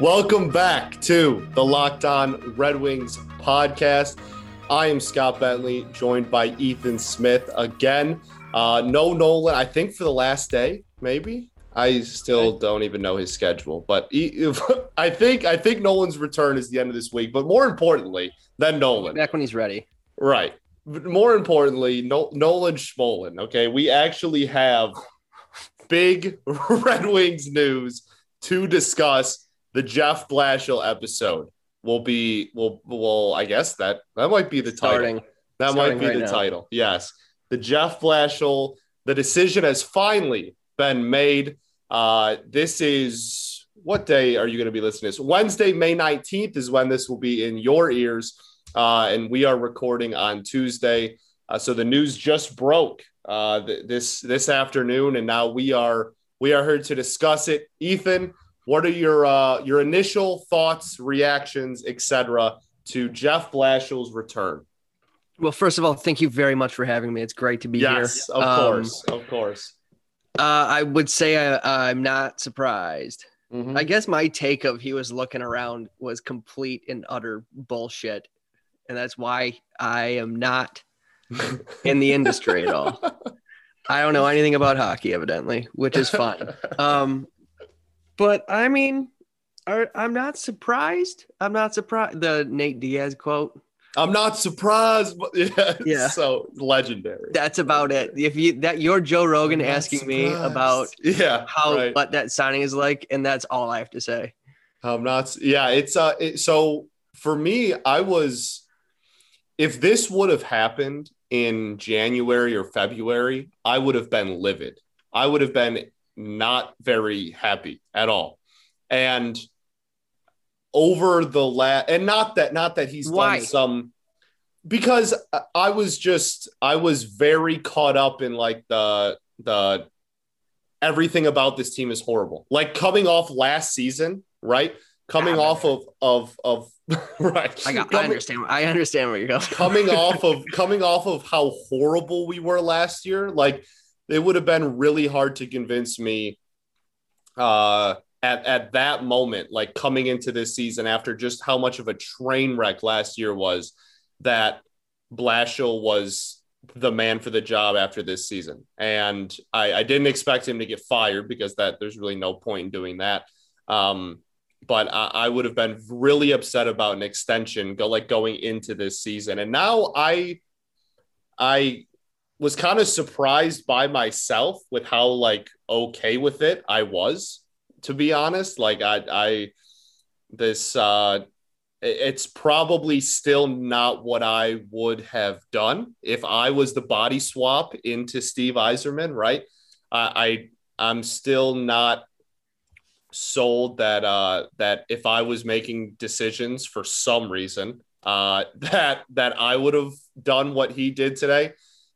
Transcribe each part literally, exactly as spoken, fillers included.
Welcome back to the Locked On Red Wings podcast. I am Scott Bentley, joined by Ethan Smith again. Uh, no Nolan, I think for the last day, maybe. I still don't even know his schedule, but he, I think I think Nolan's return is the end of this week. But more importantly than Nolan, back when he's ready, right? But more importantly, no, Nolan Schmolen. Okay, we actually have big Red Wings news to discuss. The Jeff Blashill episode will be, will, will, I guess that, that might be the starting, title. That starting might be right the now. title. Yes. The Jeff Blashill, the decision has finally been made. Uh, this is, what day are you going to be listening to this? Wednesday, May nineteenth is when this will be in your ears. Uh, and we are recording on Tuesday. Uh, so the news just broke uh, th- this, this afternoon. And now we are, we are here to discuss it. Ethan, what are your uh, your initial thoughts, reactions, et cetera, to Jeff Blashill's return? Well, first of all, thank you very much for having me. It's great to be yes, here. Yes, of um, course, of course. Uh, I would say I, I'm not surprised. Mm-hmm. I guess my take of he was looking around was complete and utter bullshit, and that's why I am not in the industry at all. I don't know anything about hockey, evidently, which is fine. Um, But I mean, I'm not surprised. I'm not surprised. The Nate Diaz quote. I'm not surprised. But yeah, yeah. So legendary. That's about legendary. it. If you that you're Joe Rogan I'm asking surprised. me about yeah, how right. what that signing is like, and that's all I have to say. I'm not. Yeah, it's uh. It, so for me, I was. If this would have happened in January or February, I would have been livid. I would have been. Not very happy at all. And over the last, and not that, not that he's Why? done some, because I was just, I was very caught up in like the, the, everything about this team is horrible. Like coming off last season, right? Coming off of, of, of, right. I, got, coming, I understand. I understand where you're going. coming off of, coming off of how horrible we were last year. Like, it would have been really hard to convince me uh, at, at that moment, like coming into this season after just how much of a train wreck last year was, that Blashill was the man for the job after this season. And I, I didn't expect him to get fired because that there's really no point in doing that. Um, but I, I would have been really upset about an extension go like going into this season. And now I, I, was kind of surprised by myself with how like, okay with it. I was, to be honest, like I, I, this, uh, it's probably still not what I would have done if I was the body swap into Steve Yzerman. Right. I, I I'm still not sold that, uh, that if I was making decisions for some reason, uh, that, that I would have done what he did today.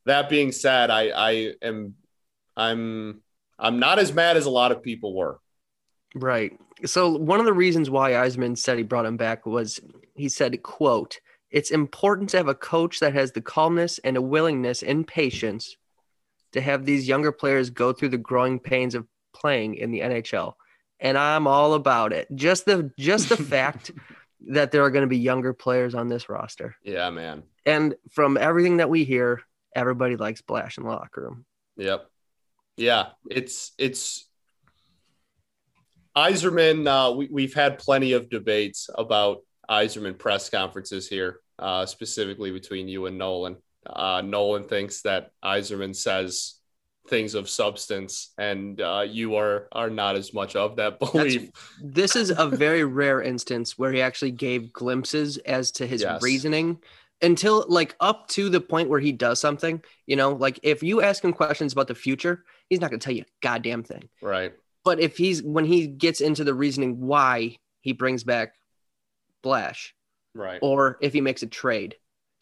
That being said, I, I am I'm I'm not as mad as a lot of people were. Right. So one of the reasons why Yzerman said he brought him back was he said, quote, "It's important to have a coach that has the calmness and a willingness and patience to have these younger players go through the growing pains of playing in the N H L." And I'm all about it. Just the just the fact that there are going to be younger players on this roster. Yeah, man. And from everything that we hear, everybody likes Blash in the locker room. Yep. Yeah. It's, it's Yzerman. Uh, we, we've had plenty of debates about Yzerman press conferences here, uh, specifically between you and Nolan. Uh, Nolan thinks that Yzerman says things of substance, and uh, you are, are not as much of that belief. That's, this is a very rare instance where he actually gave glimpses as to his yes. reasoning. Until like up to the point where he does something, you know, like if you ask him questions about the future, he's not going to tell you a goddamn thing. Right. But if he's, when he gets into the reasoning why he brings back Blash, right? Or if he makes a trade,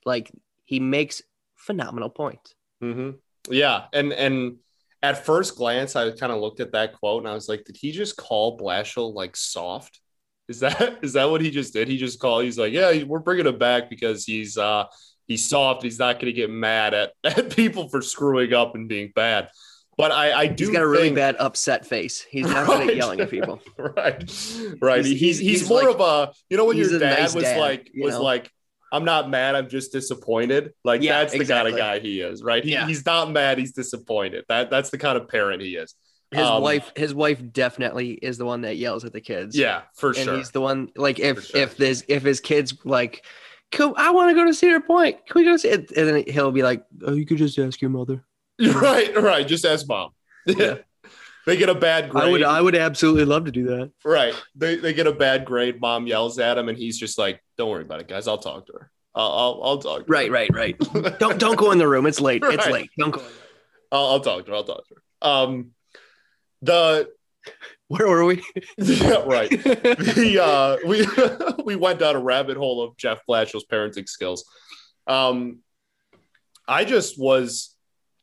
like, he makes phenomenal points. Mm-hmm. Yeah. And, and at first glance, I kind of looked at that quote and I was like, did he just call Blashill like soft? Is that, is that what he just did? He just called, he's like, yeah, we're bringing him back because he's, uh, he's soft. He's not going to get mad at, at people for screwing up and being bad. But I, I do. He's got a really think, bad upset face. He's not right. good at yelling at people. right, right. He's he's, he's, he's more like, of a, you know when your dad nice was dad, like was know? like, I'm not mad, I'm just disappointed. Like yeah, that's the exactly. kind of guy he is, right? He, yeah. He's not mad, he's disappointed. That that's the kind of parent he is. His um, wife, his wife definitely is the one that yells at the kids. Yeah, for and sure. And he's the one like if sure. if this if his kids like, cool, I want to go to Cedar Point. Can we go see it? And then he'll be like, oh, you could just ask your mother. Right, right. Just ask mom. Yeah. They get a bad grade. I would, I would absolutely love to do that. Right. They they get a bad grade. Mom yells at him, and he's just like, "Don't worry about it, guys. I'll talk to her. I'll, I'll, I'll talk." To right, her. right, right. Don't, don't go in the room. It's late. Right. It's late. Don't go. I'll, I'll talk to her. I'll talk to her. Um, the where were we? yeah, right. The uh, we we went down a rabbit hole of Jeff Blashill's parenting skills. Um, I just was.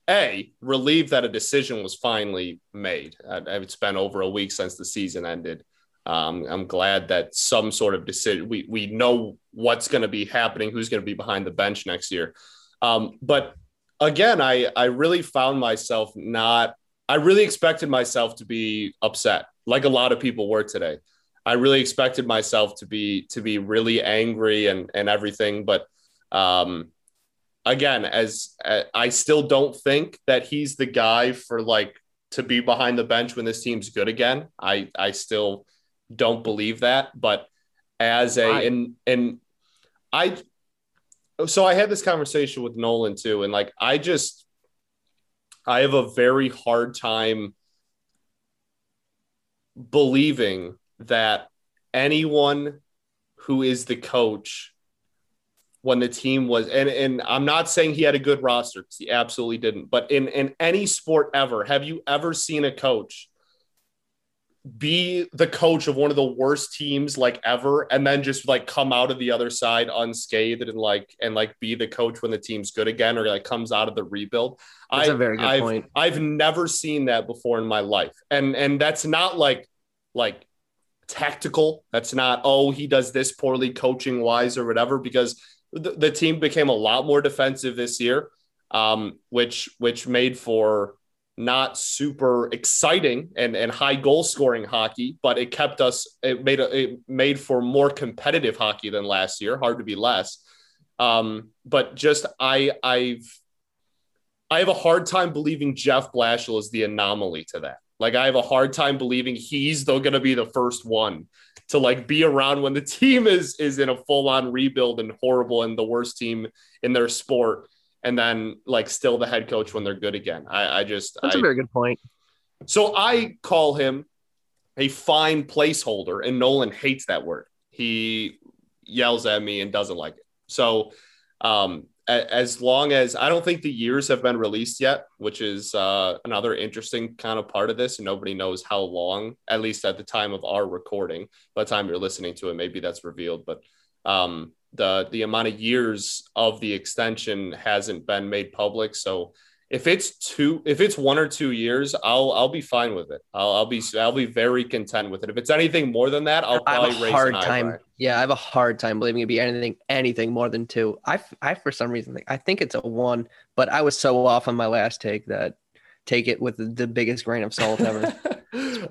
A, relieved that a decision was finally made. It's been over a week since the season ended. Um, I'm glad that some sort of decision, we we know what's going to be happening, who's going to be behind the bench next year. Um, but again, I, I really found myself not, I really expected myself to be upset, like a lot of people were today. I really expected myself to be to be really angry and, and everything, but um Again, as uh, I still don't think that he's the guy for like to be behind the bench when this team's good again. I, I still don't believe that. But as a I, and and I so I had this conversation with Nolan too, and like I just I have a very hard time believing that anyone who is the coach when the team was, and, and I'm not saying he had a good roster because he absolutely didn't, but in, in any sport ever, have you ever seen a coach be the coach of one of the worst teams like ever and then just like come out of the other side unscathed and like, and like be the coach when the team's good again or like comes out of the rebuild? That's I, a very good I've, point. I've never seen that before in my life. And, and that's not like, like tactical. That's not, oh, he does this poorly coaching wise or whatever, because the team became a lot more defensive this year, um, which which made for not super exciting and, and high goal scoring hockey, but it kept us. It made a, it made for more competitive hockey than last year. Hard to be less, um, but just I I've I have a hard time believing Jeff Blashill is the anomaly to that. Like I have a hard time believing he's though going to be the first one to like be around when the team is, is in a full on rebuild and horrible and the worst team in their sport. And then like still the head coach when they're good again. I, I just, that's I, a very good point. So I call him a fine placeholder and Nolan hates that word. He yells at me and doesn't like it. So um, a, as long as I don't think the years have been released yet, which is uh, another interesting kind of part of this. Nobody knows how long, at least at the time of our recording, by the time you're listening to it, maybe that's revealed, but um, the, the amount of years of the extension hasn't been made public. So if it's two, if it's one or two years, I'll, I'll be fine with it. I'll, I'll be, I'll be very content with it. If it's anything more than that, I'll probably raise an hard time. Yeah. I have a hard time believing it'd be anything, anything more than two. I, I, for some reason, I think it's a one, but I was so off on my last take that take it with the, the biggest grain of salt ever.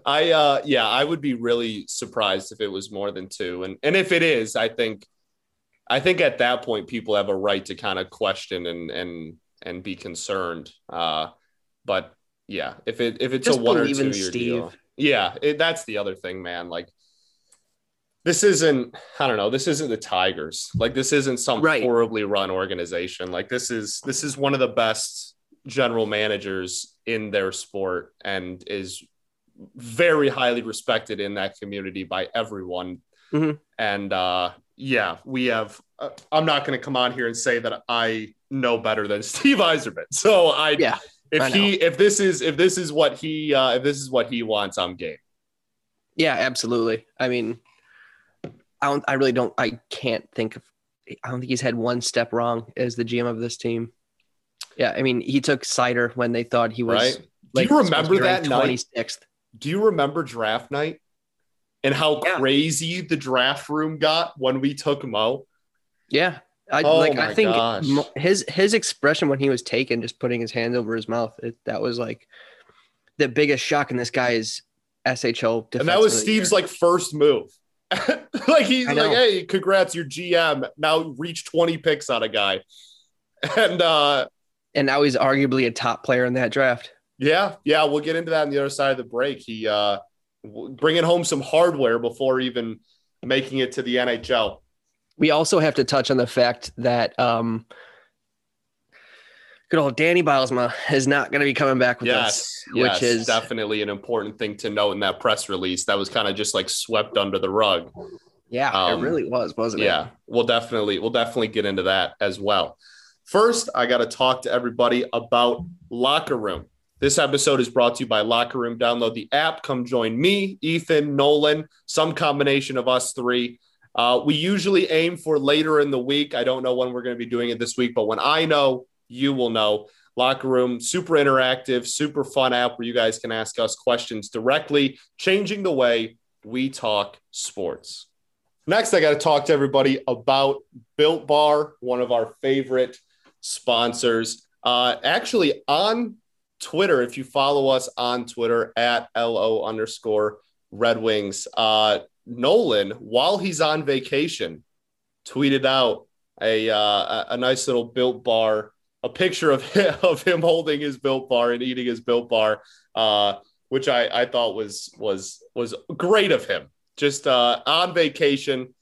I, uh, yeah, I would be really surprised if it was more than two. And, and if it is, I think, I think at that point, people have a right to kind of question and, and, and be concerned. Uh, but yeah, if it, if it's just a one or two year deal, yeah, it, that's the other thing, man. Like this isn't, I don't know, this isn't the Tigers. Like this isn't some right. horribly run organization. Like this is, this is one of the best general managers in their sport and is very highly respected in that community by everyone. Mm-hmm. And uh, yeah, we have, uh, I'm not going to come on here and say that I know better than Steve Yzerman. So I, yeah, if I he, if this is, if this is what he, uh, if this is what he wants, I'm game. Yeah, absolutely. I mean, I don't, I really don't, I can't think of, I don't think he's had one step wrong as the G M of this team. Yeah. I mean, he took Seider when they thought he was right. Like, do you remember that night? twenty-sixth. Do you remember draft night and how yeah. crazy the draft room got when we took Mo? Yeah. I oh like, I think gosh. his, his expression when he was taken, just putting his hands over his mouth, it, that was like the biggest shock. And this guy is S H O. And that was Steve's year. like first move. Like he's like, hey, congrats, you're G M. Now reach twenty picks on a guy. And, uh, and now he's arguably a top player in that draft. Yeah. Yeah. We'll get into that on the other side of the break. He, uh, bringing home some hardware before even making it to the N H L. We also have to touch on the fact that um, good old Danny Bylsma is not going to be coming back with yes, us, yes, which is definitely an important thing to know in that press release. That was kind of just like swept under the rug. Yeah, um, it really was, wasn't it? Yeah, we'll definitely we'll definitely get into that as well. First, I got to talk to everybody about Locker Room. This episode is brought to you by Locker Room. Download the app. Come join me, Ethan, Nolan, some combination of us three. Uh, we usually aim for later in the week. I don't know when we're going to be doing it this week, but when I know, you will know. Locker Room, super interactive, super fun app where you guys can ask us questions directly, changing the way we talk sports. Next, I got to talk to everybody about Built Bar, one of our favorite sponsors. Uh, actually, on Twitter, if you follow us on Twitter at L O underscore Red Wings, uh, Nolan, while he's on vacation, tweeted out a uh, a nice little Built Bar, a picture of him, of him holding his Built Bar and eating his Built Bar, uh, which I, I thought was was was great of him. Just uh, on vacation,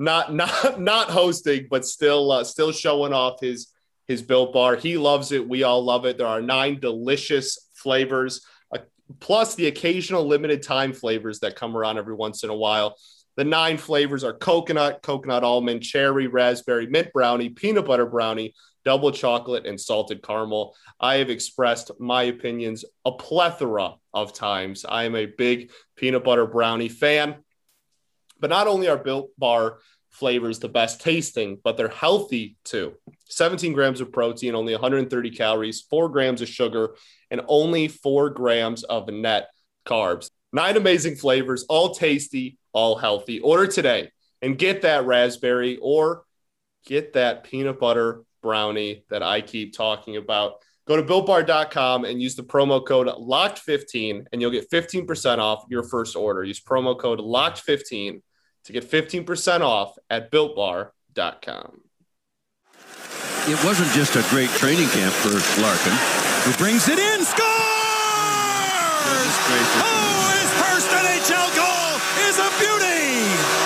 not not not hosting, but still uh, still showing off his his Built Bar. He loves it. We all love it. There are nine delicious flavors, plus the occasional limited time flavors that come around every once in a while. The nine flavors are coconut, coconut almond, cherry, raspberry, mint brownie, peanut butter brownie, double chocolate, and salted caramel. I have expressed my opinions a plethora of times. I am a big peanut butter brownie fan, but not only are Built Bar flavors the best tasting, but they're healthy too. seventeen grams of protein, only one hundred thirty calories, four grams of sugar, and only four grams of net carbs. Nine amazing flavors, all tasty, all healthy. Order today and get that raspberry or get that peanut butter brownie that I keep talking about. Go to built bar dot com and use the promo code locked fifteen and you'll get fifteen percent off your first order. Use promo code locked fifteen to get fifteen percent off at built bar dot com. It wasn't just a great training camp for Larkin, who brings it in, scores! Oh, his first N H L goal is a beauty!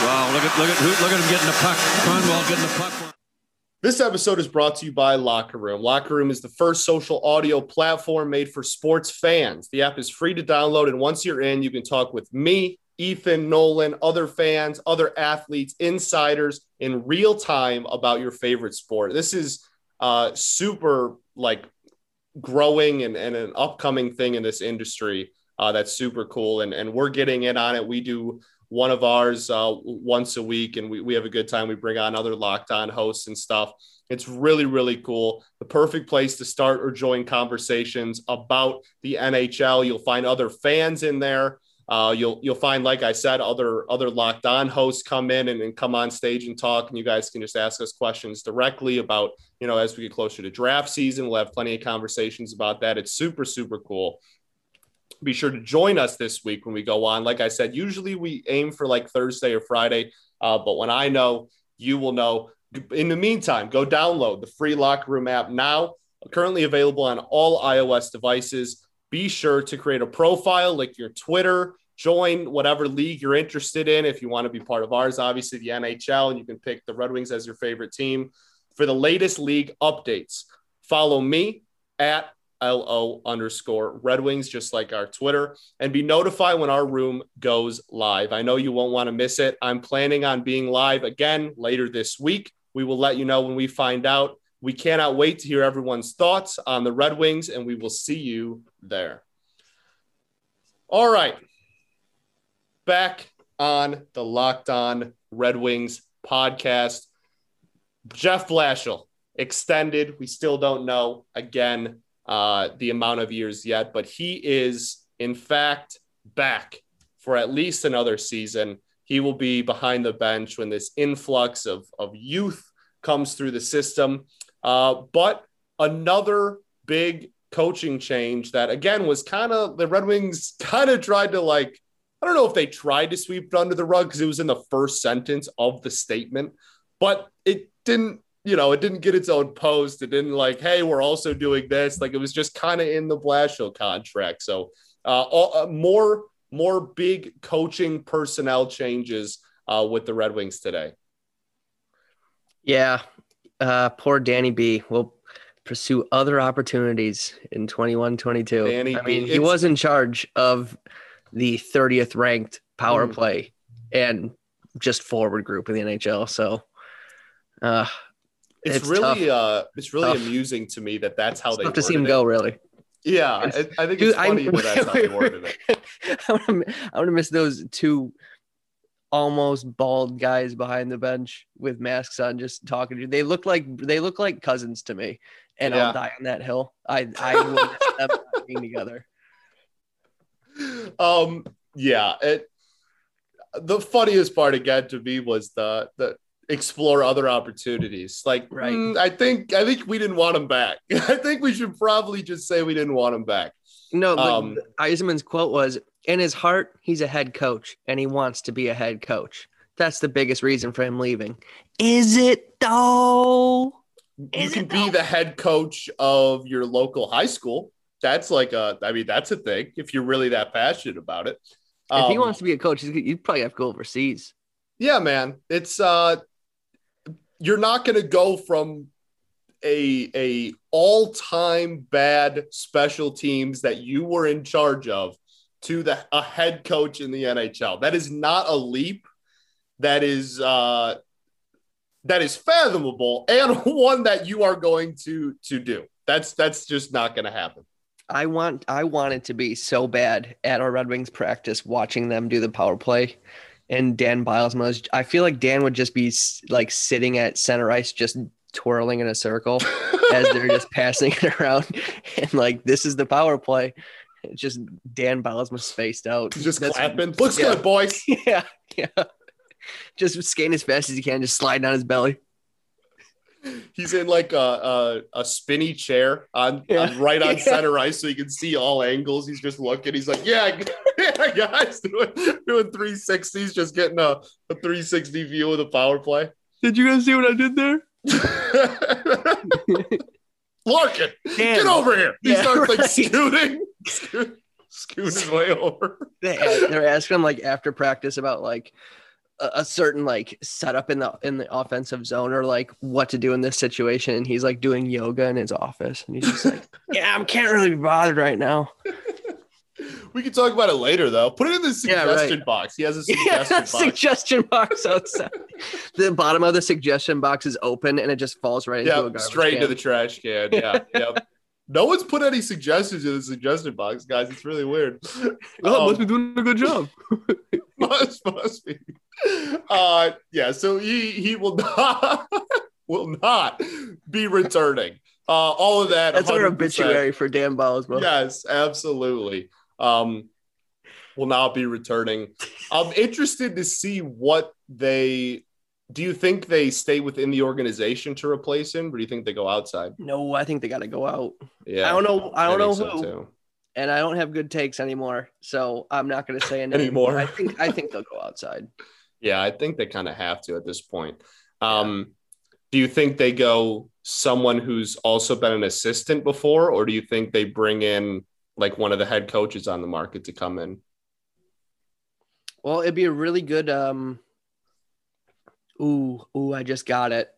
Wow, look at look at look at him getting the puck. Conwell getting the puck. This episode is brought to you by Locker Room. Locker Room is the first social audio platform made for sports fans. The app is free to download, and once you're in, you can talk with me, Ethan, Nolan, other fans, other athletes, insiders in real time about your favorite sport. This is uh, super like growing and, and an upcoming thing in this industry. Uh, that's super cool. And, and we're getting in on it. We do one of ours uh, once a week and we, we have a good time. We bring on other Locked On hosts and stuff. It's really, really cool. The perfect place to start or join conversations about the N H L. You'll find other fans in there. Uh, you'll you'll find, like I said, other other Locked On hosts come in and, and come on stage and talk, and you guys can just ask us questions directly about, you know, as we get closer to draft season, we'll have plenty of conversations about that. It's super, super cool. Be sure to join us this week when we go on. Like I said, usually we aim for like Thursday or Friday, uh, but when I know, you will know. In the meantime, go download the free Locker Room app now, currently available on all iOS devices. Be sure to create a profile like your Twitter, join whatever league you're interested in. If you want to be part of ours, obviously the N H L, and you can pick the Red Wings as your favorite team. For the latest league updates, follow me at L O underscore Red Wings, just like our Twitter, and be notified when our room goes live. I know you won't want to miss it. I'm planning on being live again later this week. We will let you know when we find out. We cannot wait to hear everyone's thoughts on the Red Wings, and we will see you there. All right. back on the Locked On Red Wings podcast. Jeff Blashill extended. We still don't know, again, uh, the amount of years yet, but he is, in fact, back for at least another season. He will be behind the bench when this influx of, of youth comes through the system. Uh, but another big coaching change that, again, was kind of the Red Wings kind of tried to, like, I don't know if they tried to sweep it under the rug because it was in the first sentence of the statement, but it didn't, you know, it didn't get its own post. It didn't, like, hey, we're also doing this. Like, it was just kind of in the Blashill contract. So uh, all, uh, more, more big coaching personnel changes uh, with the Red Wings today. Yeah. Uh, poor Danny B will pursue other opportunities in twenty-one twenty-two. Danny I mean, B, he was in charge of the thirtieth ranked power mm. play and just forward group in the N H L. So uh, it's, it's really, tough. uh, it's really tough. amusing to me that that's how it's they have to see him it. go really. Yeah. I, I think Dude, it's funny I'm, that that's how they worded it. I'm going to miss those two almost bald guys behind the bench with masks on, just talking to you. They look like, they look like cousins to me, and yeah. I'll die on that hill. I, I will miss them being together. Um, yeah. It, the funniest part again to me was the, the, explore other opportunities. Like, right. mm, I think, I think we didn't want him back. I think we should probably just say we didn't want him back. No, um, Yzerman's quote was, in his heart, he's a head coach and he wants to be a head coach. That's the biggest reason for him leaving. Is it though? Is you can it be though? the head coach of your local high school. That's like a, I mean, that's a thing if you're really that passionate about it. Um, if he wants to be a coach, you'd probably have to go overseas. Yeah, man. It's, uh, you're not going to go from a, a all-time bad special teams that you were in charge of to the a head coach in the N H L. That is not a leap. That is uh, that is fathomable and one that you are going to to do. That's that's just not going to happen. I want I want it to be so bad at our Red Wings practice watching them do the power play. And Dan Bylsma, I feel like Dan would just be like sitting at center ice, just twirling in a circle as they're just passing it around. And like, this is the power play. It's just Dan Bylsma spaced out. Just That's, clapping. Looks yeah. good, boys. Yeah. Yeah. Just skating as fast as he can, just sliding on his belly. He's in like a a, a spinny chair on, yeah. on right on yeah. center ice, so you can see all angles. He's just looking. He's like, yeah, yeah guys, doing, doing three sixties, just getting a, a three sixty view of the power play. Did you guys see what I did there? Larkin, Damn. get over here. He yeah, starts right. like scooting, scoot, scoot his way over. They're asking him like after practice about like, a certain like setup in the in the offensive zone or like what to do in this situation, and he's like doing yoga in his office and he's just like yeah I can't really be bothered right now. We can talk about it later though. Put it in the suggestion yeah, right. box. He has a suggestion, yeah, box. suggestion box outside. The bottom of the suggestion box is open and it just falls right yep, into a garbage straight can. into the trash can. Yeah. Yep. No one's put any suggestions in the suggestion box, guys. It's really weird. Oh, um, must be doing a good job. must, must be. Uh, yeah, so he he will not will not be returning. Uh, all of that. That's one hundred percent our obituary for Dan Bylsma. Yes, absolutely. Um, will not be returning. I'm interested to see what they. Do you think they stay within the organization to replace him, or do you think they go outside? No, I think they got to go out. Yeah, I don't know. I don't I know so who, too. And I don't have good takes anymore, so I'm not going to say anything anymore. I think I think they'll go outside. Yeah, I think they kind of have to at this point. Um, yeah. Do you think they go someone who's also been an assistant before, or do you think they bring in like one of the head coaches on the market to come in? Well, it'd be a really good. Um, Ooh, ooh, I just got it.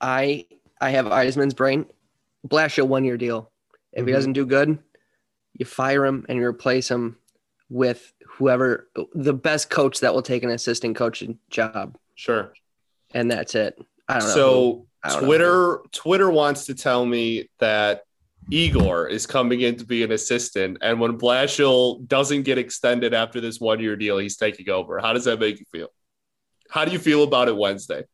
I I have Yzerman's brain. Blashill one-year deal. If mm-hmm. he doesn't do good, you fire him and you replace him with whoever, the best coach that will take an assistant coaching job. Sure. And that's it. I don't know. So I don't Twitter know. Twitter wants to tell me that Igor is coming in to be an assistant, and when Blashill doesn't get extended after this one-year deal, he's taking over. How does that make you feel? How do you feel about it Wednesday?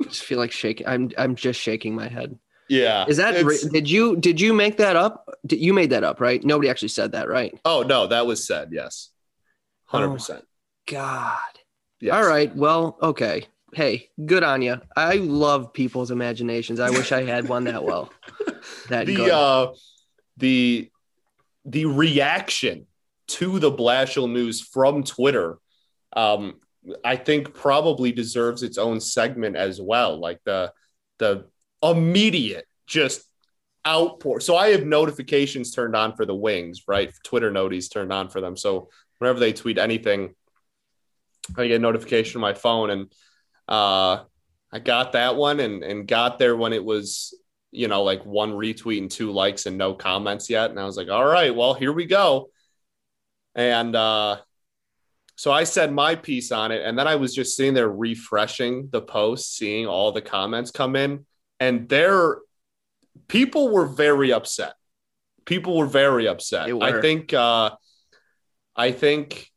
I just feel like shaking. I'm I'm just shaking my head. Yeah. Is that did you did you make that up? Did, you made that up, right? Nobody actually said that, right? Oh no, that was said. Yes, hundred percent. God. Yes. All right. Well, okay. Hey, good on you. I love people's imaginations. I wish I had one that well. That the uh, the the reaction to the Blashill news from Twitter, um, I think probably deserves its own segment as well. Like the the immediate just outpour. So I have notifications turned on for the Wings, right? Twitter noties turned on for them. So whenever they tweet anything, I get a notification on my phone, and uh, I got that one and, and got there when it was, you know, like one retweet and two likes and no comments yet. And I was like, all right, well, here we go. And uh, so I said my piece on it. And then I was just sitting there refreshing the post, seeing all the comments come in. And there, people were very upset. People were very upset. Were. I think, uh, I think,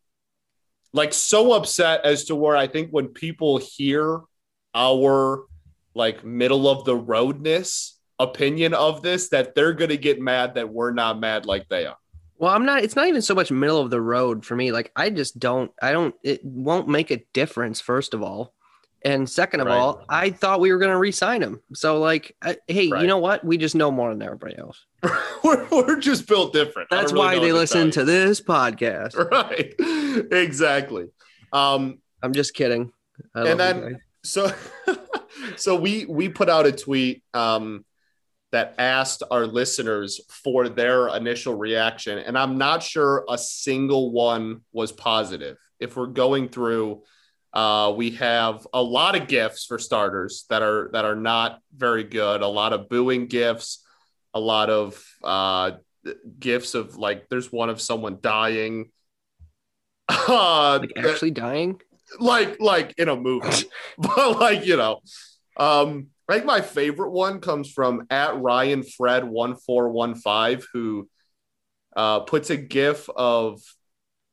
like, so upset as to where I think when people hear our, like, middle of the roadness opinion of this, that they're going to get mad that we're not mad like they are. Well, I'm not, it's not even so much middle of the road for me. Like, I just don't, I don't, it won't make a difference, first of all. And second of right. all, I thought we were going to re-sign him. So, like, I, hey, right. you know what? We just know more than everybody else. we're, we're just built different. That's really why they listen to this podcast. Right. Exactly. Um, I'm just kidding. I and then, so, so we, we put out a tweet um, that asked our listeners for their initial reaction. And I'm not sure a single one was positive. If we're going through... Uh, we have a lot of GIFs for starters that are that are not very good. A lot of booing GIFs, a lot of uh, GIFs of, like, there's one of someone dying. Uh, like actually dying? Like, like in a movie. But, like, you know. Um, I think my favorite one comes from at Ryan Fred one four one five, who uh, puts a GIF of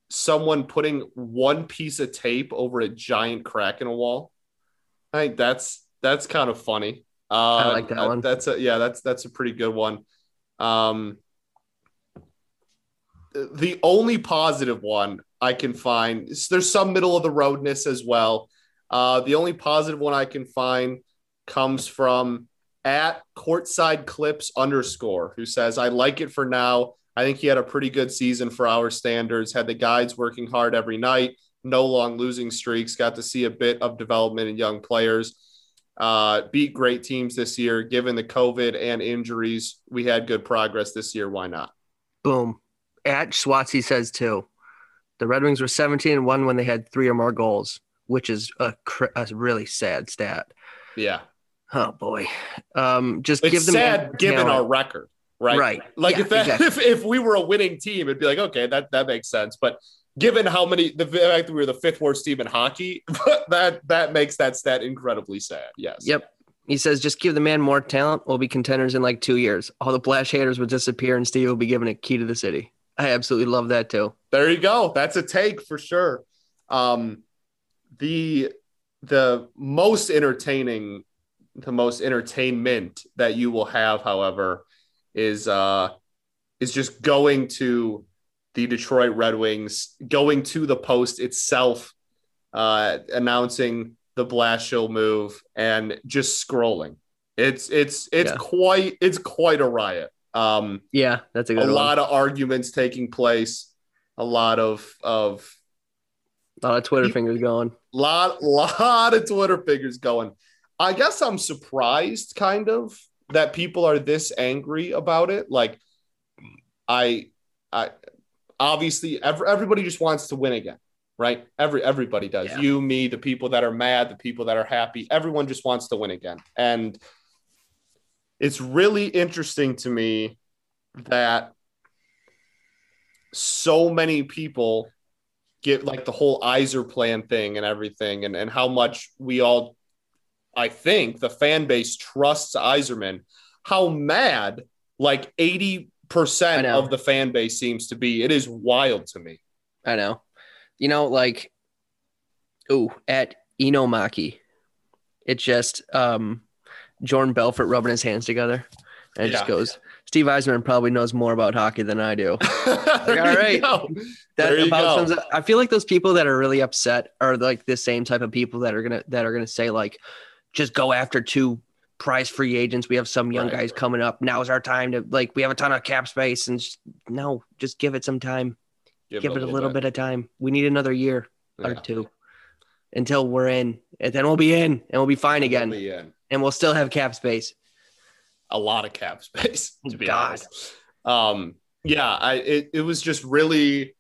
someone putting one piece of tape over a giant crack in a wall. I think that's that's kind of funny. Uh, I like that one. That's a, yeah, that's that's a pretty good one. Um, the only positive one I can find is there's some middle of the roadness as well. Uh, the only positive one I can find comes from at courtside clips underscore, who says, I like it for now. I think he had a pretty good season for our standards, had the guys working hard every night, no long losing streaks, got to see a bit of development in young players, uh, beat great teams this year. Given the COVID and injuries, we had good progress this year. Why not? Boom. At Schwatsy says, too, the Red Wings were seventeen and one when they had three or more goals, which is a, cr- a really sad stat. Yeah. Oh, boy. Um, just it's give them sad given talent. Our record. Right. Right. Like, yeah, if, that, exactly. if if we were a winning team, it'd be like, okay, that, that makes sense. But given how many, the fact that we were the fifth worst team in hockey, that, that makes that stat incredibly sad. Yes. Yep. He says, just give the man more talent. We'll be contenders in like two years. All the Blash haters would disappear and Steve will be given a key to the city. I absolutely love that too. There you go. That's a take for sure. Um, the, the most entertaining, the most entertainment that you will have, however, is uh is just going to the Detroit Red Wings, going to the post itself, uh, announcing the Blashill move and just scrolling. It's it's it's yeah. quite it's quite a riot. Um, yeah, that's a good a one. lot of arguments taking place, a lot of of a lot of Twitter people, fingers going. Lot lot of Twitter fingers going. I guess I'm surprised, kind of, that people are this angry about it. Like, I, I obviously every, everybody just wants to win again, right? Every, everybody does. Yeah. You, me, the people that are mad, the people that are happy, everyone just wants to win again. And it's really interesting to me that so many people get, like, the whole Yzer plan thing and everything, and, and how much we all, I think the fan base trusts Yzerman, how mad Like eighty percent of the fan base seems to be. It is wild to me. I know. You know, like, ooh, at Inomaki, it just um, Jordan Belfort rubbing his hands together. And it yeah. just goes, Steve Yzerman probably knows more about hockey than I do. Like, all right. That about sums up. I feel like those people that are really upset are like the same type of people that are going to, that are going to say like, just go after two prize free agents. We have some young right. guys coming up. Now is our time to like, we have a ton of cap space and just, no, just give it some time. Give, give it a little, little bit of time. We need another year yeah. or two until we're in, and then we'll be in and we'll be fine again. We'll be in. And we'll still have cap space. A lot of cap space, to be God. honest. Um, yeah, I it, it was just really, I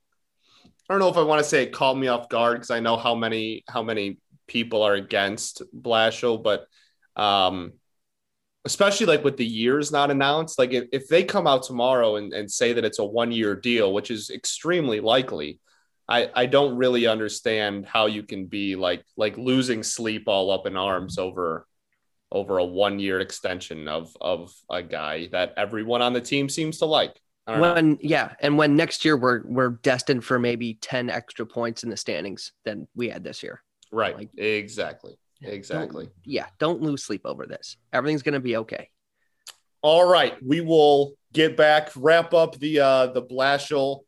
don't know if I want to say it caught me off guard because I know how many how many people are against Blashill, but um, especially like with the years not announced, like if, if they come out tomorrow and, and say that it's a one-year deal, which is extremely likely, I, I don't really understand how you can be like like losing sleep all up in arms over over a one-year extension of of a guy that everyone on the team seems to like. When know. yeah, and when next year we're we're destined for maybe ten extra points in the standings than we had this year. Right. Like, exactly. Exactly. Don't, yeah, don't lose sleep over this. Everything's going to be okay. All right, we will get back, wrap up the uh, the Blashill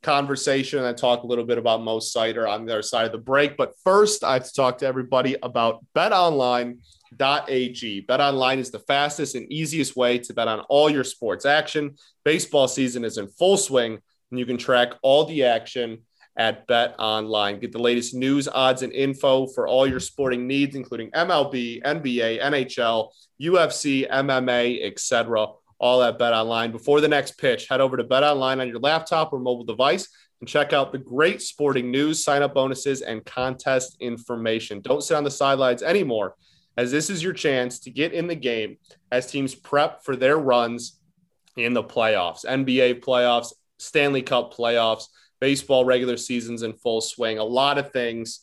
conversation and talk a little bit about Mo Seider on the other side of the break. But first, I have to talk to everybody about bet online dot a g. BetOnline is the fastest and easiest way to bet on all your sports action. Baseball season is in full swing, and you can track all the action at BetOnline. Get the latest news, odds, and info for all your sporting needs, including M L B, N B A, N H L, U F C, M M A, et cetera. All at BetOnline. Before the next pitch, head over to BetOnline on your laptop or mobile device and check out the great sporting news, sign-up bonuses, and contest information. Don't sit on the sidelines anymore, as this is your chance to get in the game as teams prep for their runs in the playoffs. N B A playoffs, Stanley Cup playoffs, baseball regular seasons in full swing. A lot of things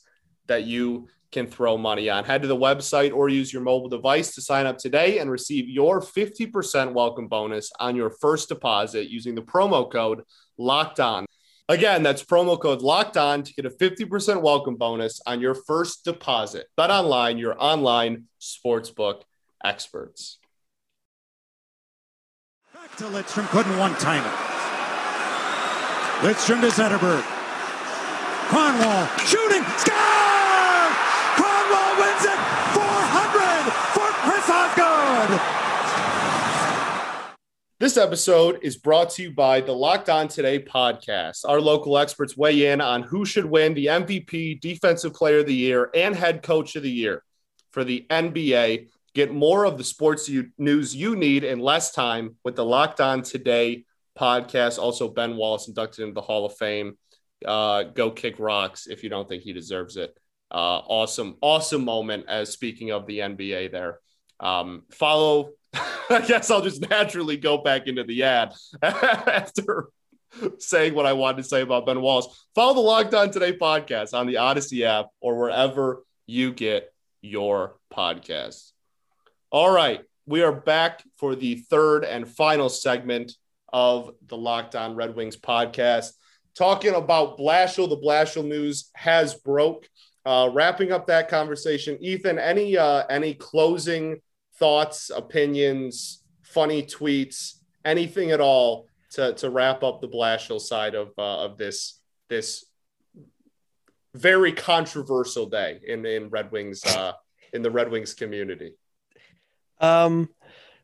that you can throw money on. Head to the website or use your mobile device to sign up today and receive your fifty percent welcome bonus on your first deposit using the promo code LOCKEDON. Again, that's promo code Locked On to get a fifty percent welcome bonus on your first deposit. BetOnline, your online sportsbook experts. Back to Lidstrom, couldn't one-time it. Lidstrom to Zetterberg. Conwell shooting, score! Conwell wins it, four hundred for Chris Osgood. This episode is brought to you by the Locked On Today podcast. Our local experts weigh in on who should win the M V P, Defensive Player of the Year, and Head Coach of the Year for the N B A. Get more of the sports you, news you need in less time with the Locked On Today podcast. Also, Ben Wallace inducted into the Hall of Fame. Uh, go kick rocks if you don't think he deserves it. Uh, awesome, awesome moment as speaking of the N B A there. Um, follow... I guess I'll just naturally go back into the ad after saying what I wanted to say about Ben Wallace. Follow the Locked On Today podcast on the Odyssey app or wherever you get your podcasts. All right, we are back for the third and final segment of the Locked On Red Wings podcast, talking about Blashill. The Blashill news has broke. Uh, wrapping up that conversation, Ethan, any uh, any closing thoughts, opinions, funny tweets, anything at all to, to wrap up the Blashill side of uh, of this this very controversial day in in Red Wings uh, in the Red Wings community? Um,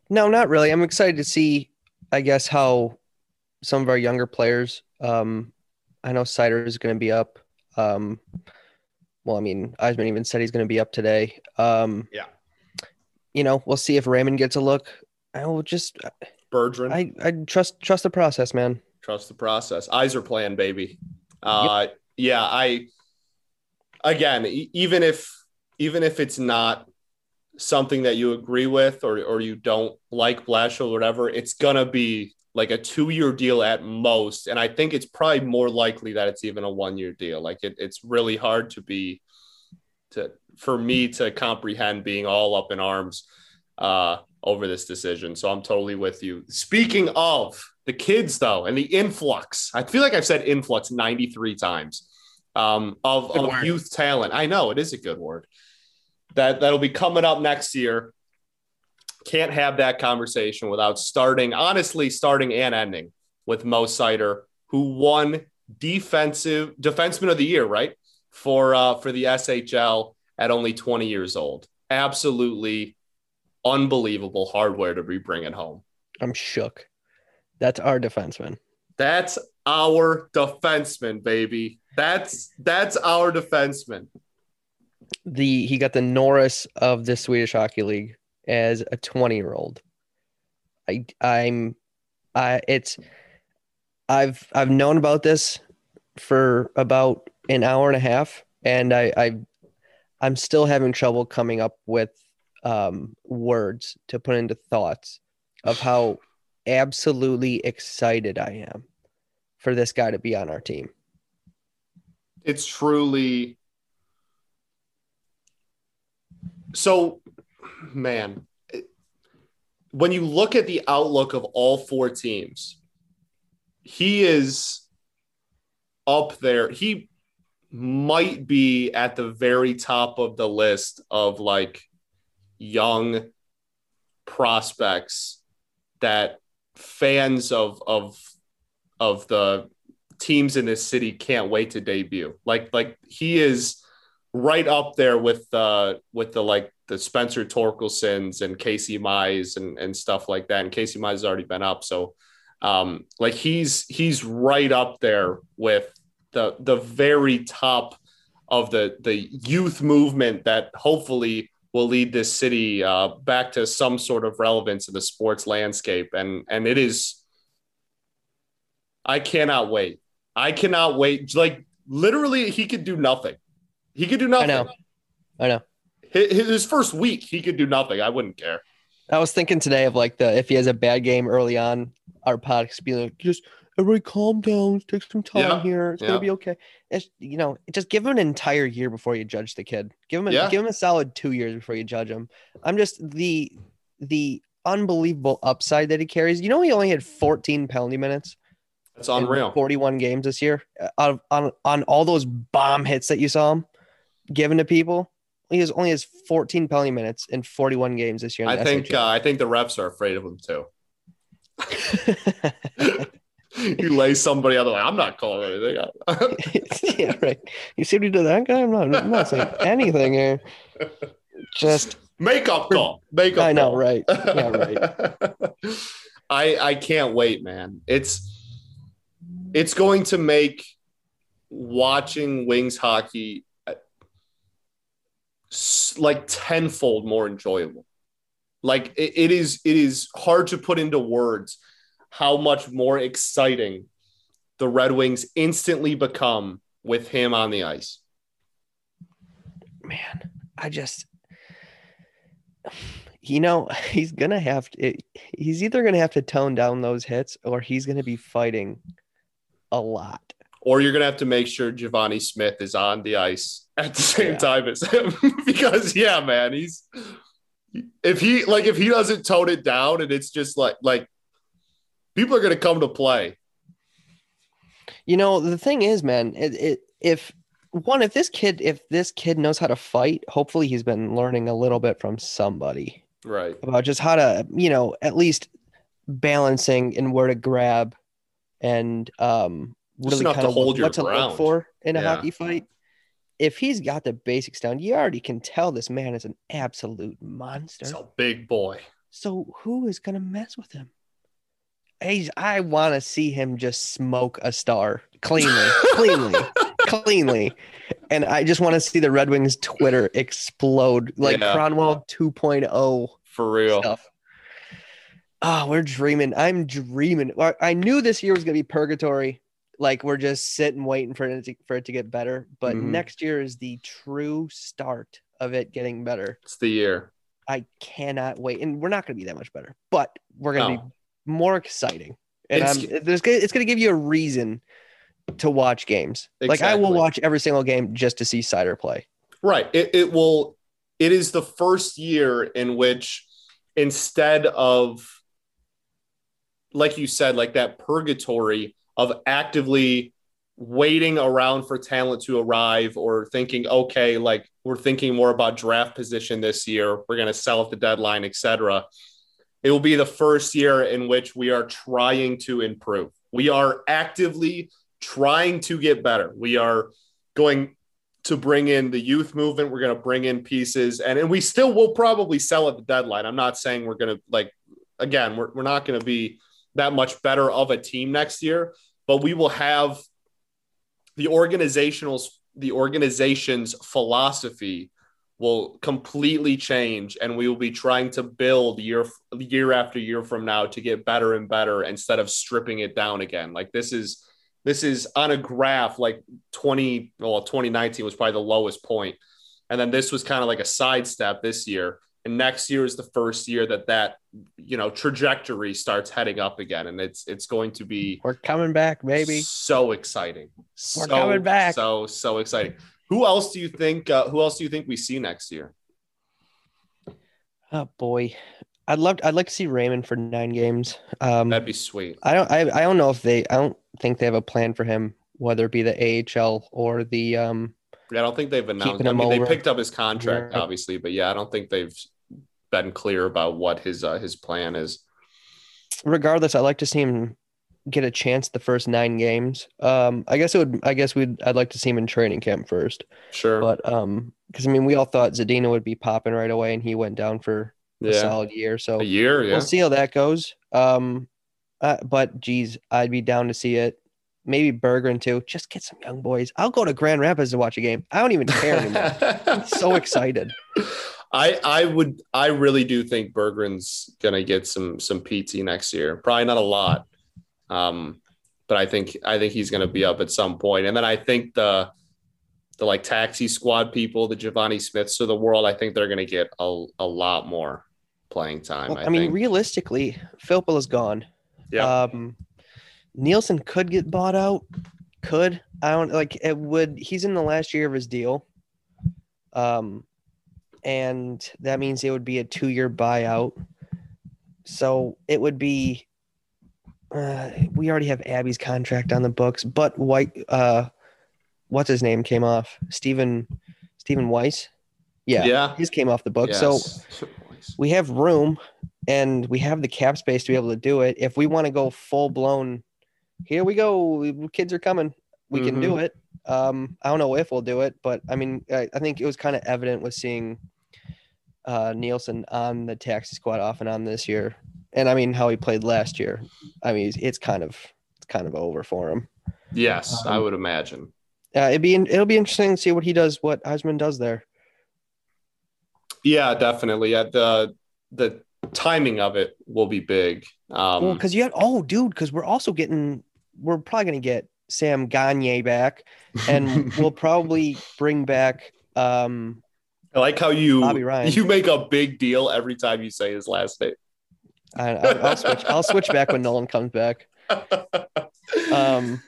no, not really. I'm excited to see, I guess, how some of our younger players. Um, I know Seider is going to be up. Um, well, I mean, Yzerman even said he's going to be up today. Um, yeah. You know, we'll see if Raymond gets a look. I will just Bergeron. I, I trust trust the process, man. Trust the process. Eyes are playing, baby. Uh, yep. Yeah, I again, e- even if even if it's not something that you agree with or or you don't like Blashill or whatever, it's gonna be like a two year deal at most, and I think it's probably more likely that it's even a one year deal. Like it, it's really hard to be to. for me to comprehend being all up in arms uh, over this decision. So I'm totally with you. Speaking of the kids, though, and the influx, I feel like I've said influx ninety-three times um, of, of youth talent. I know it is a good word. That, that'll be coming up next year. Can't have that conversation without starting, honestly, starting and ending with Mo Seider, who won defensive defenseman of the year, right? For, uh, for the S H L at only twenty years old. Absolutely unbelievable hardware to be bringing home. I'm shook. That's our defenseman. That's our defenseman, baby. That's, that's our defenseman. The, he got the Norris of the Swedish Hockey League as a twenty year old. I I'm I it's I've I've known about this for about an hour and a half, and I, I I'm still having trouble coming up with um, words to put into thoughts of how absolutely excited I am for this guy to be on our team. It's truly so, man, it, when you look at the outlook of all four teams, he is up there. He might be at the very top of the list of like young prospects that fans of of of the teams in this city can't wait to debut. Like like he is right up there with uh with the like the Spencer Torkelsons and Casey Mize and, and stuff like that. And Casey Mize has already been up. So um, like he's, he's right up there with the, the very top of the, the youth movement that hopefully will lead this city uh, back to some sort of relevance in the sports landscape. And, and it is, I cannot wait. I cannot wait. Like literally he could do nothing. He could do nothing. I know. I know. His first week, he could do nothing. I wouldn't care. I was thinking today of like the if he has a bad game early on, our podcast be like, just everybody calm down, take some time yeah. here. It's yeah. gonna be okay. It's, you know, just give him an entire year before you judge the kid. Give him a, yeah. give him a solid two years before you judge him. I'm just the the unbelievable upside that he carries. You know, he only had fourteen penalty minutes. That's unreal. forty-one games this year out of on on all those bomb hits that you saw him giving to people. He has only has fourteen penalty minutes in forty-one games this year. I think uh, I think the refs are afraid of him too. You lay somebody other way. I'm not calling anything. Yeah, right. You see what he did to that guy? I'm not. I'm not saying anything here. Just makeup call. Makeup. I know, call. Right? Yeah, right. I I can't wait, man. It's it's going to make watching Wings hockey like tenfold more enjoyable. Like it, it is, it is hard to put into words how much more exciting the Red Wings instantly become with him on the ice. Man, I just, you know, he's going to have to, it, he's either going to have to tone down those hits or he's going to be fighting a lot. Or you're going to have to make sure Givani Smith is on the ice at the same yeah. time as him. Because, yeah, man, he's – if he – like, if he doesn't tone it down and it's just like – like people are going to come to play. You know, the thing is, man, it, it, if – one, if this kid – if this kid knows how to fight, hopefully he's been learning a little bit from somebody. Right. About just how to, you know, at least balancing and where to grab and – um. Really kind of hold what to look for in a yeah. hockey fight. If he's got the basics down, you already can tell this man is an absolute monster. He's a big boy. So who is going to mess with him? He's, I want to see him just smoke a star cleanly, cleanly, cleanly. And I just want to see the Red Wings Twitter explode like yeah. Conwell two point oh for real stuff. Oh, we're dreaming. I'm dreaming. I knew this year was going to be purgatory. Like we're just sitting waiting for it to, for it to get better. But mm-hmm. next year is the true start of it getting better. It's the year. I cannot wait. And we're not going to be that much better, but we're going to no. be more exciting. And it's, I'm, there's, it's going to give you a reason to watch games. Exactly. Like I will watch every single game just to see Seider play. Right. It, it will. It is the first year in which instead of, like you said, like that purgatory of actively waiting around for talent to arrive or thinking, okay, like we're thinking more about draft position this year. We're going to sell at the deadline, et cetera. It will be the first year in which we are trying to improve. We are actively trying to get better. We are going to bring in the youth movement. We're going to bring in pieces and, and we still will probably sell at the deadline. I'm not saying we're going to like, again, we're, we're not going to be that much better of a team next year, but we will have The organizational's the organization's philosophy will completely change, and we will be trying to build year year after year from now to get better and better instead of stripping it down again. Like this is this is on a graph like twenty well twenty nineteen was probably the lowest point, and then this was kind of like a sidestep this year, and next year is the first year that that you know trajectory starts heading up again, and it's it's going to be we're coming back, baby. So exciting. We're so, coming back. So so exciting. Who else do you think? Uh, who else do you think we see next year? Oh boy, I'd love. I'd like to see Raymond for nine games. Um, That'd be sweet. I don't. I, I don't know if they. I don't think they have a plan for him, whether it be the A H L or the. Um, yeah, I don't think they've announced. I mean, they picked up his contract, yeah. obviously, but yeah, I don't think they've been clear about what his uh, his plan is. Regardless, I'd like to see him get a chance the first nine games. Um, I guess it would. I guess we'd. I'd like to see him in training camp first. Sure, but um, because I mean, we all thought Zadina would be popping right away, and he went down for yeah. a solid year. So a year, yeah. We'll see how that goes. Um, uh, but geez, I'd be down to see it. Maybe Bergeron too. Just get some young boys. I'll go to Grand Rapids to watch a game. I don't even care anymore. I'm so excited. I, I would. I really do think Bergeron's gonna get some some P T next year. Probably not a lot. Um, but I think, I think he's going to be up at some point. And then I think the, the like taxi squad people, the Givani Smiths of the world, I think they're going to get a, a lot more playing time. Well, I, I mean, think. Realistically, Philpola is gone. Yeah. Um, Nielsen could get bought out. Could, I don't like it would, he's in the last year of his deal. Um, and that means it would be a two year buyout. So it would be, Uh, we already have Abby's contract on the books, but White, uh, what's his name came off? Steven, Steven Weiss. Yeah, yeah. His came off the books. Yes. So we have room and we have the cap space to be able to do it. If we want to go full blown, here we go. Kids are coming. We mm-hmm. can do it. Um, I don't know if we'll do it, but I mean, I, I think it was kind of evident with seeing uh, Nielsen on the taxi squad off and on this year. And I mean, how he played last year. I mean, it's kind of it's kind of over for him. Yes, um, I would imagine. Uh, it'd be it'll be interesting to see what he does, what Yzerman does there. Yeah, definitely. At the the timing of it will be big. Um, well, because you had oh, dude, because we're also getting we're probably going to get Sam Gagne back, and we'll probably bring back. Um, I like how you Bobby Ryan. You make a big deal every time you say his last name. I, I'll switch. I'll switch back when Nolan comes back. Um,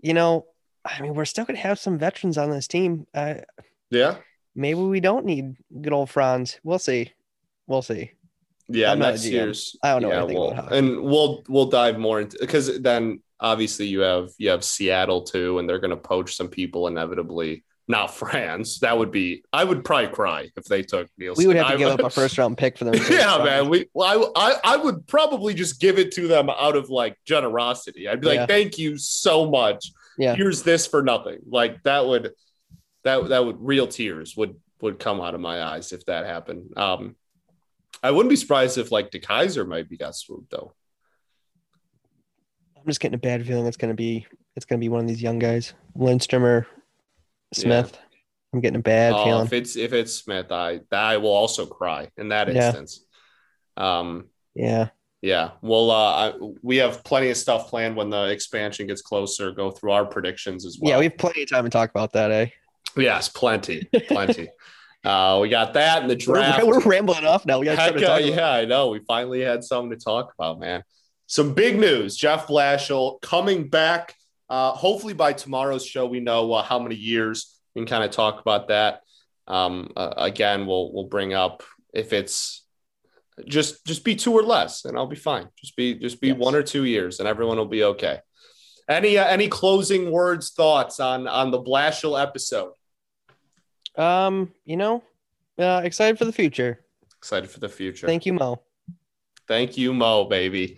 you know, I mean, we're still gonna have some veterans on this team. Uh, yeah. Maybe we don't need good old Franz. We'll see. We'll see. Yeah, I'm next year's. I don't know yeah, anything we'll, about hockey. And we'll we'll dive more into because then obviously you have you have Seattle too, and they're gonna poach some people inevitably. Not France. That would be. I would probably cry if they took Nielsen. We would have to give up a first round pick for them. Yeah, round. man. We. Well, I, I. I would probably just give it to them out of like generosity. I'd be yeah. like, "Thank you so much. Yeah. Here's this for nothing." Like that would. That that would real tears would would come out of my eyes if that happened. Um, I wouldn't be surprised if like DeKaiser might be got swooped though. I'm just getting a bad feeling. It's gonna be. It's gonna be one of these young guys, Lindstrom or Smith. Yeah. I'm getting a bad oh, feeling. If it's if it's Smith, I I will also cry in that yeah. instance. Um. Yeah. Yeah. Well, uh, I, we have plenty of stuff planned when the expansion gets closer. Go through our predictions as well. Yeah, we have plenty of time to talk about that, eh? Yes, plenty, plenty. uh, we got that in the draft. We're, we're rambling off now. We got Heck, to talk uh, yeah, about. I know. We finally had something to talk about, man. Some big news. Jeff Blashill coming back. Uh, hopefully by tomorrow's show, we know uh, how many years. We can kind of talk about that. Um, uh, again, we'll we'll bring up if it's just just be two or less, and I'll be fine. Just be just be yes. one or two years, and everyone will be okay. Any uh, any closing words, thoughts on on the Blashill episode? Um, you know, uh, excited for the future. Excited for the future. Thank you, Mo. Thank you, Mo, baby.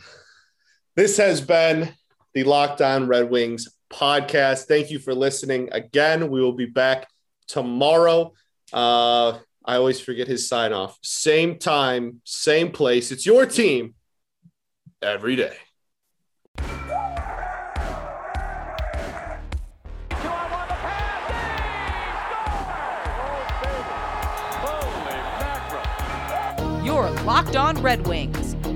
This has been the Locked On Red Wings podcast. Thank you for listening again. We will be back tomorrow. Uh, I always forget his sign off. Same time, same place. It's your team every day. You're Locked On Red Wings,